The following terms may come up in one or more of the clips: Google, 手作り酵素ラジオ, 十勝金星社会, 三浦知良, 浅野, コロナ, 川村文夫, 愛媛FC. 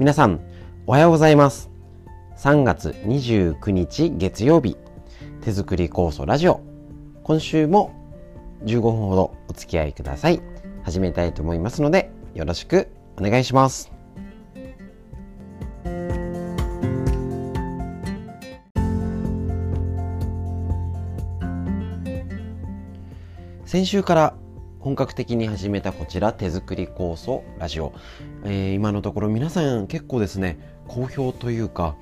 皆さんおはようございます。3月29日月曜日、手作り酵素ラジオ、今週も15分ほどお付き合いください。始めたいと思いますので、よろしくお願いします。先週から本格的に始めたこちら手作り酵素ラジオ、今のところ皆さん結構ですね、好評というか、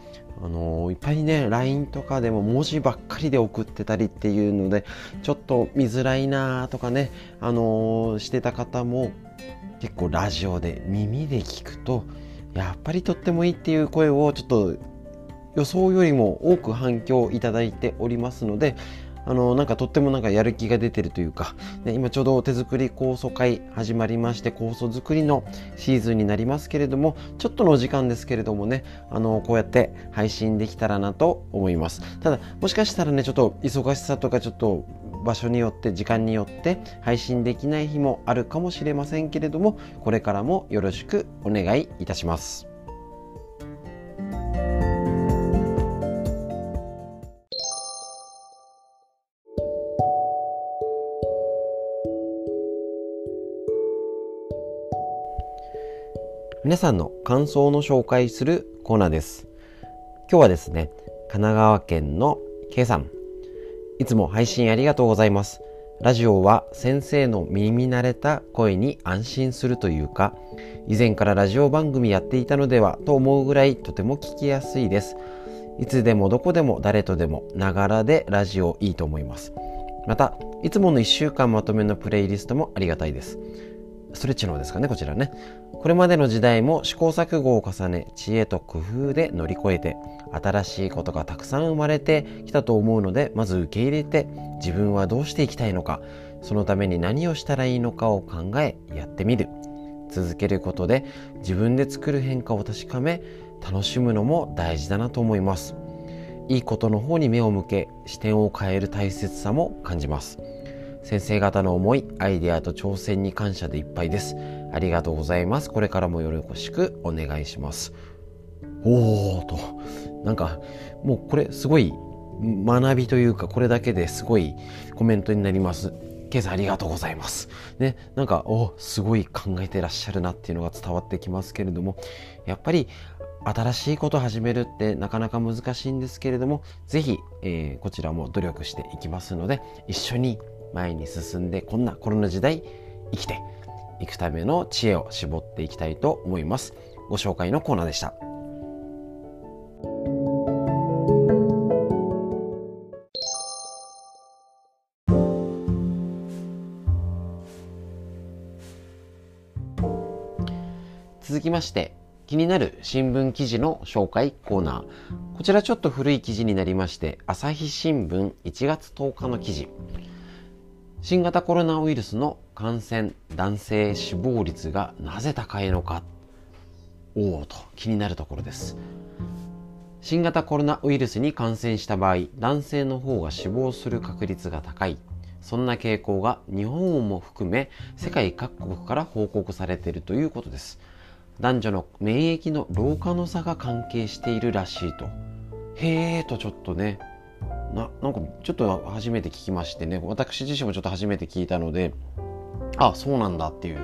いっぱいね LINE とかでも文字ばっかりで送ってたりっていうので、ちょっと見づらいなとかね、してた方も結構ラジオで耳で聞くとやっぱりとってもいいっていう声を、ちょっと予想よりも多く反響いただいておりますので、とってもやる気が出てるというか、ね、今ちょうど手作り酵素会始まりまして、酵素作りのシーズンになりますけれども、ちょっとの時間ですけれどもね、こうやって配信できたらなと思います。ただもしかしたらね、ちょっと忙しさとか、ちょっと場所によって時間によって配信できない日もあるかもしれませんけれども、これからもよろしくお願いいたします。皆さんの感想の紹介するコーナーです。今日はですね、神奈川県の K さん、いつも配信ありがとうございます。ラジオは先生の耳慣れた声に安心するというか、以前からラジオ番組やっていたのではと思うぐらいとても聞きやすいです。いつでもどこでも誰とでもながらでラジオいいと思います。また、いつもの1週間まとめのプレイリストもありがたいです。ストレッチの方ですかね、こちらね。これまでの時代も試行錯誤を重ね、知恵と工夫で乗り越えて、新しいことがたくさん生まれてきたと思うので、まず受け入れて、自分はどうしていきたいのか、そのために何をしたらいいのかを考え、やってみる。続けることで、自分で作る変化を確かめ、楽しむのも大事だなと思います。いいことの方に目を向け、視点を変える大切さも感じます。先生方の思い、アイデアと挑戦に感謝でいっぱいです。ありがとうございます。これからもよろしくお願いします。おーと、もうこれすごい学びというか、これだけですごいコメントになります。ケイさんありがとうございます。ね、すごい考えてらっしゃるなっていうのが伝わってきますけれども、やっぱり新しいことを始めるってなかなか難しいんですけれども、ぜひ、こちらも努力していきますので、一緒に前に進んで、こんなコロナ時代生きていくための知恵を絞っていきたいと思います。ご紹介のコーナーでした。続きまして、気になる新聞記事の紹介コーナー。こちらちょっと古い記事になりまして、朝日新聞1月10日の記事。新型コロナウイルスの感染、男性死亡率がなぜ高いのか。おおと、気になるところです。新型コロナウイルスに感染した場合、男性の方が死亡する確率が高い。そんな傾向が日本も含め世界各国から報告されているということです。男女の免疫の老化の差が関係しているらしいと。へーと、ちょっとね、ちょっと初めて聞きましてね、私自身もちょっと初めて聞いたので、あ、そうなんだっていう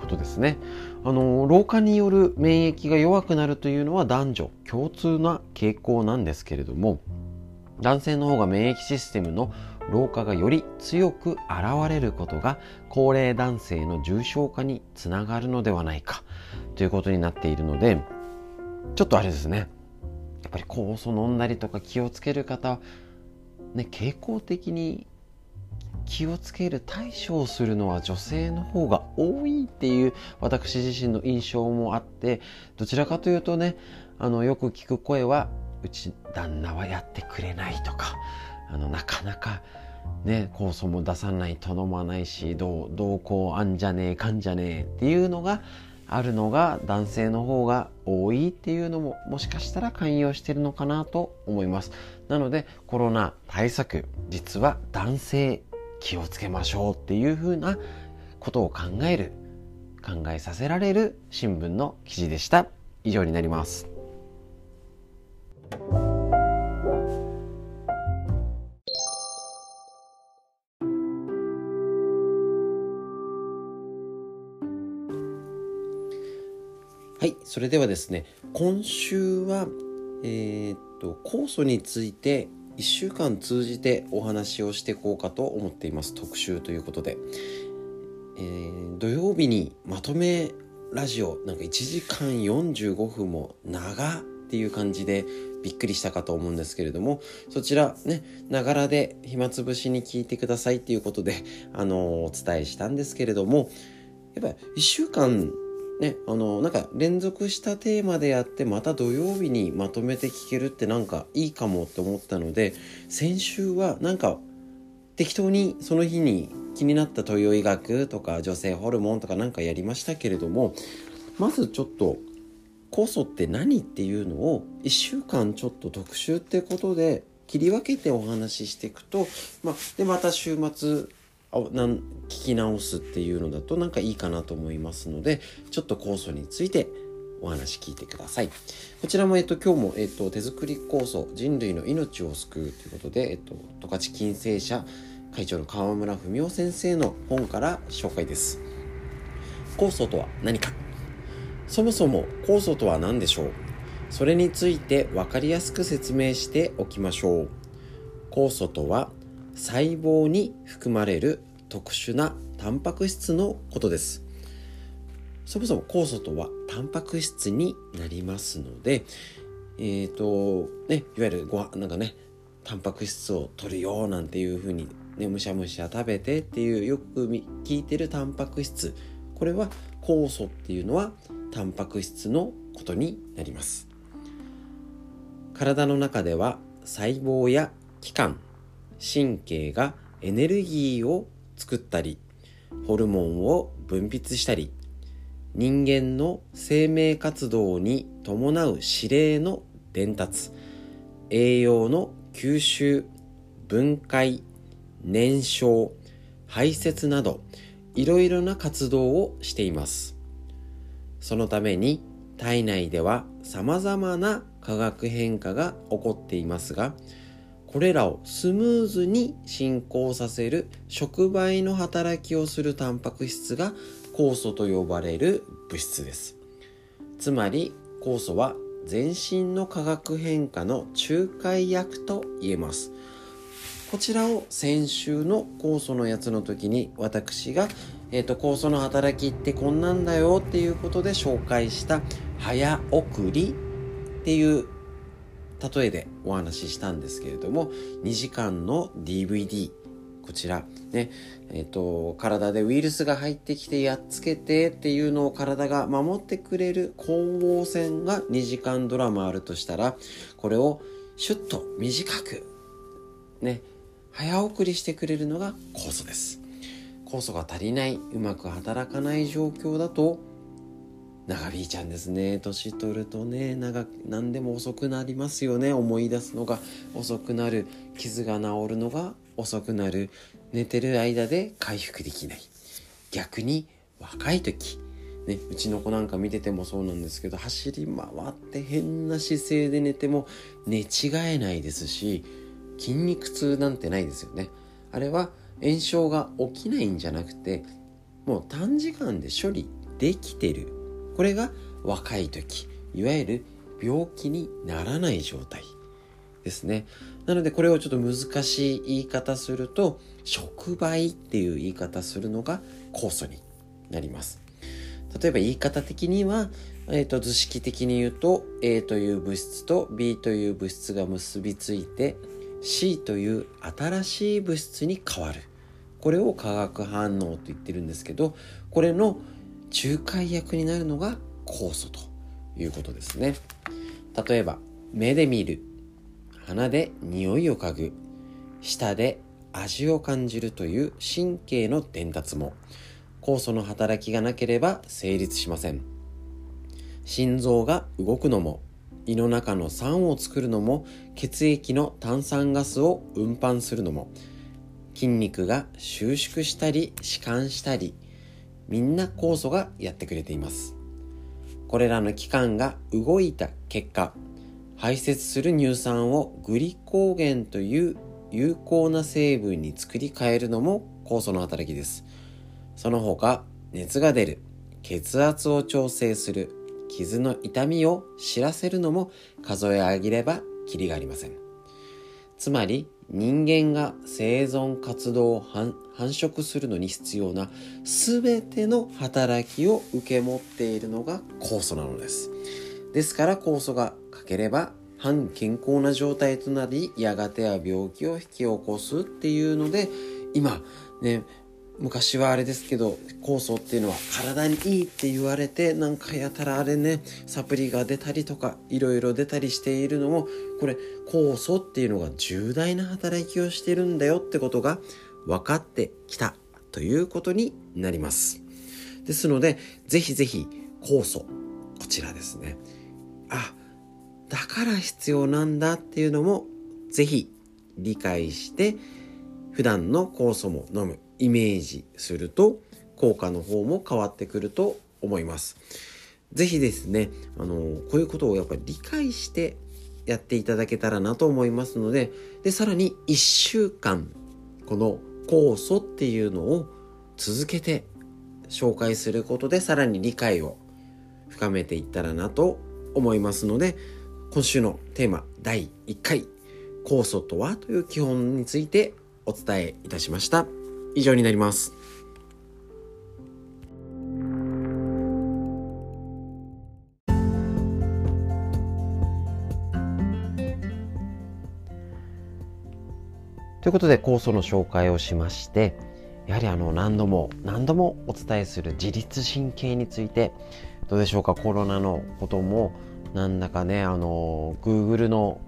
ことですね。老化による免疫が弱くなるというのは男女共通な傾向なんですけれども、男性の方が免疫システムの老化がより強く現れることが、高齢男性の重症化につながるのではないかということになっているので、ちょっとあれですね、やっぱり酵素飲んだりとか気をつける方はね、傾向的に気をつける対処をするのは女性の方が多いっていう私自身の印象もあって、どちらかというとね、よく聞く声は、うち旦那はやってくれないとか、なかなかね酵素も出さない、頼まないし、どうこうあんじゃねえかんじゃねえっていうのがあるのが男性の方が多いっていうのも、もしかしたら関与してるのかなと思います。なのでコロナ対策、実は男性気をつけましょうっていうふうなことを考えさせられる新聞の記事でした。以上になります。はい、それではですね、今週は、酵素について1週間通じてお話をしていこうかと思っています。特集ということで、土曜日にまとめラジオなんか1時間45分も長っていう感じでびっくりしたかと思うんですけれども、そちらね、ながらで暇つぶしに聞いてくださいっていうことでお伝えしたんですけれども、やっぱり1週間ね、なんか連続したテーマでやってまた土曜日にまとめて聞けるってなんかいいかもって思ったので、先週はなんか適当にその日に気になった東洋医学とか女性ホルモンとかなんかやりましたけれども、まずちょっと酵素って何っていうのを1週間ちょっと特集ってことで切り分けてお話ししていくと、でまた週末聞き直すっていうのだとなんかいいかなと思いますので、ちょっと酵素についてお話聞いてください。こちらも今日も手作り酵素人類の命を救うということで、十勝金星社会長の川村文夫先生の本から紹介です。酵素とは何か、そもそも酵素とは何でしょう、それについて分かりやすく説明しておきましょう。酵素とは細胞に含まれる特殊なタンパク質のことです。そもそも酵素とはタンパク質になりますので、いわゆるご飯なんかね、タンパク質を取るよなんていうふうに、ね、むしゃむしゃ食べてっていうよく聞いてるタンパク質、これは酵素っていうのはタンパク質のことになります。体の中では細胞や器官、神経がエネルギーを作ったり、ホルモンを分泌したり、人間の生命活動に伴う指令の伝達、栄養の吸収、分解、燃焼、排泄などいろいろな活動をしています。そのために体内ではさまざまな化学変化が起こっていますが、これらをスムーズに進行させる触媒の働きをするタンパク質が酵素と呼ばれる物質です。つまり酵素は全身の化学変化の仲介役と言えます。こちらを先週の酵素のやつの時に私が、酵素の働きってこんなんだよっていうことで紹介した早送りっていう例えでお話ししたんですけれども、2時間の DVD、 こちらね、体でウイルスが入ってきてやっつけてっていうのを体が守ってくれる光合戦が2時間ドラマあるとしたら、これをシュッと短くね、早送りしてくれるのが酵素です。酵素が足りない、うまく働かない状況だと長引いちゃうんですね。年取るとね、何でも遅くなりますよね。思い出すのが遅くなる、傷が治るのが遅くなる、寝てる間で回復できない。逆に若い時、ね、うちの子なんか見ててもそうなんですけど、走り回って変な姿勢で寝ても寝違えないですし、筋肉痛なんてないですよね。あれは炎症が起きないんじゃなくて、もう短時間で処理できてる。これが若い時、いわゆる病気にならない状態ですね。なのでこれをちょっと難しい言い方すると、触媒っていう言い方するのが酵素になります。例えば言い方的には、図式的に言うと A という物質と B という物質が結びついて C という新しい物質に変わる。これを化学反応と言ってるんですけど、これの仲介役になるのが酵素ということですね。例えば目で見る、鼻で匂いを嗅ぐ、舌で味を感じるという神経の伝達も酵素の働きがなければ成立しません。心臓が動くのも、胃の中の酸を作るのも、血液の炭酸ガスを運搬するのも、筋肉が収縮したり弛緩したり、みんな酵素がやってくれています。これらの器官が動いた結果、排泄する乳酸をグリコーゲンという有効な成分に作り変えるのも酵素の働きです。その他、熱が出る、血圧を調整する、傷の痛みを知らせるのも数え上げればキリがありません。つまり、人間が生存活動を繁殖するのに必要な全ての働きを受け持っているのが酵素なのです。ですから酵素が欠ければ半健康な状態となり、やがては病気を引き起こすっていうので、今ね、昔はあれですけど、酵素っていうのは体にいいって言われて、なんかやたらあれね、サプリが出たりとかいろいろ出たりしているのも、これ酵素っていうのが重大な働きをしてるんだよってことが分かってきたということになります。ですので、ぜひぜひ酵素、こちらですね、あ、だから必要なんだっていうのもぜひ理解して、普段の酵素も飲む、イメージすると効果の方も変わってくると思います。ぜひですね、こういうことをやっぱり理解してやっていただけたらなと思いますので、でさらに1週間この酵素っていうのを続けて紹介することで、さらに理解を深めていったらなと思いますので、今週のテーマ第1回酵素とはという基本についてお伝えいたしました。以上になります。ということで、酵素の紹介をしまして、やはり何度もお伝えする自律神経について、どうでしょうか。コロナのこともなんだかね、Google の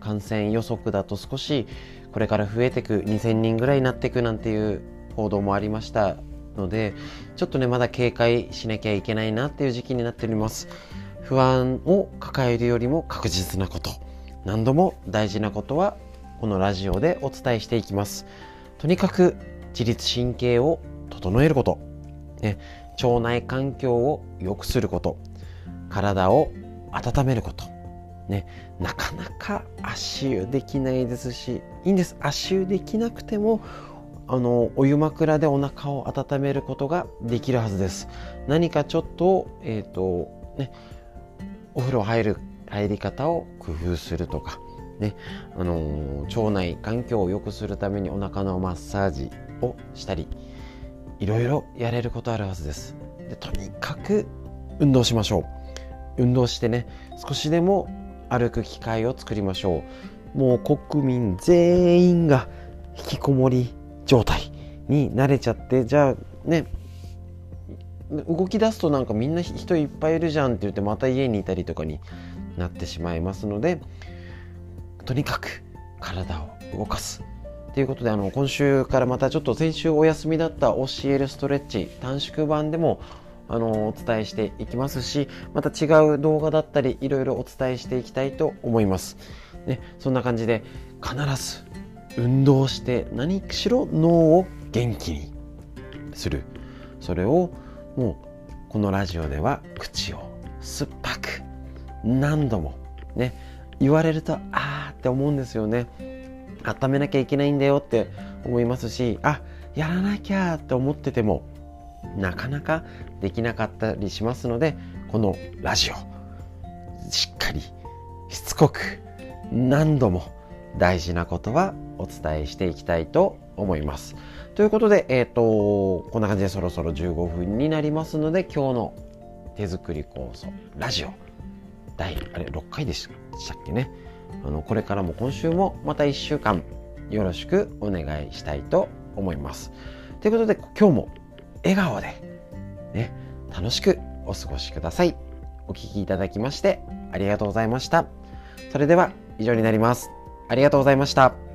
感染予測だと少しこれから増えてく、2000人ぐらいになっていくなんていう報道もありましたので、ちょっとね、まだ警戒しなきゃいけないなっていう時期になっております。不安を抱えるよりも確実なこと、何度も大事なことはこのラジオでお伝えしていきます。とにかく自律神経を整えること、ね、腸内環境を良くすること、体を温めることね、なかなか足湯できないですし、いいんです。足湯できなくてもお湯枕でお腹を温めることができるはずです。何かちょっと、お風呂入り方を工夫するとか、ね、腸内環境を良くするためにお腹のマッサージをしたり、いろいろやれることあるはずです。でとにかく運動しましょう。運動してね、少しでも歩く機会を作りましょう。もう国民全員が引きこもり状態に慣れちゃって、じゃあね、動き出すとなんかみんな人いっぱいいるじゃんって言って、また家にいたりとかになってしまいますので、とにかく体を動かすということで、今週からまたちょっと先週お休みだった教えるストレッチ短縮版でもお伝えしていきますし、また違う動画だったりいろいろお伝えしていきたいと思います、ね、そんな感じで必ず運動して何しろ脳を元気にする、それをもうこのラジオでは口を酸っぱく何度もね、言われるとあーって思うんですよね。温めなきゃいけないんだよって思いますし、あ、やらなきゃって思っててもなかなかできなかったりしますので、このラジオしっかりしつこく何度も大事なことはお伝えしていきたいと思います。ということで、こんな感じでそろそろ15分になりますので、今日の手作り酵素ラジオ6回でしたっけね。これからも今週もまた1週間よろしくお願いしたいと思います。ということで、今日も笑顔で、ね、楽しくお過ごしください。お聞きいただきましてありがとうございました。それでは以上になります。ありがとうございました。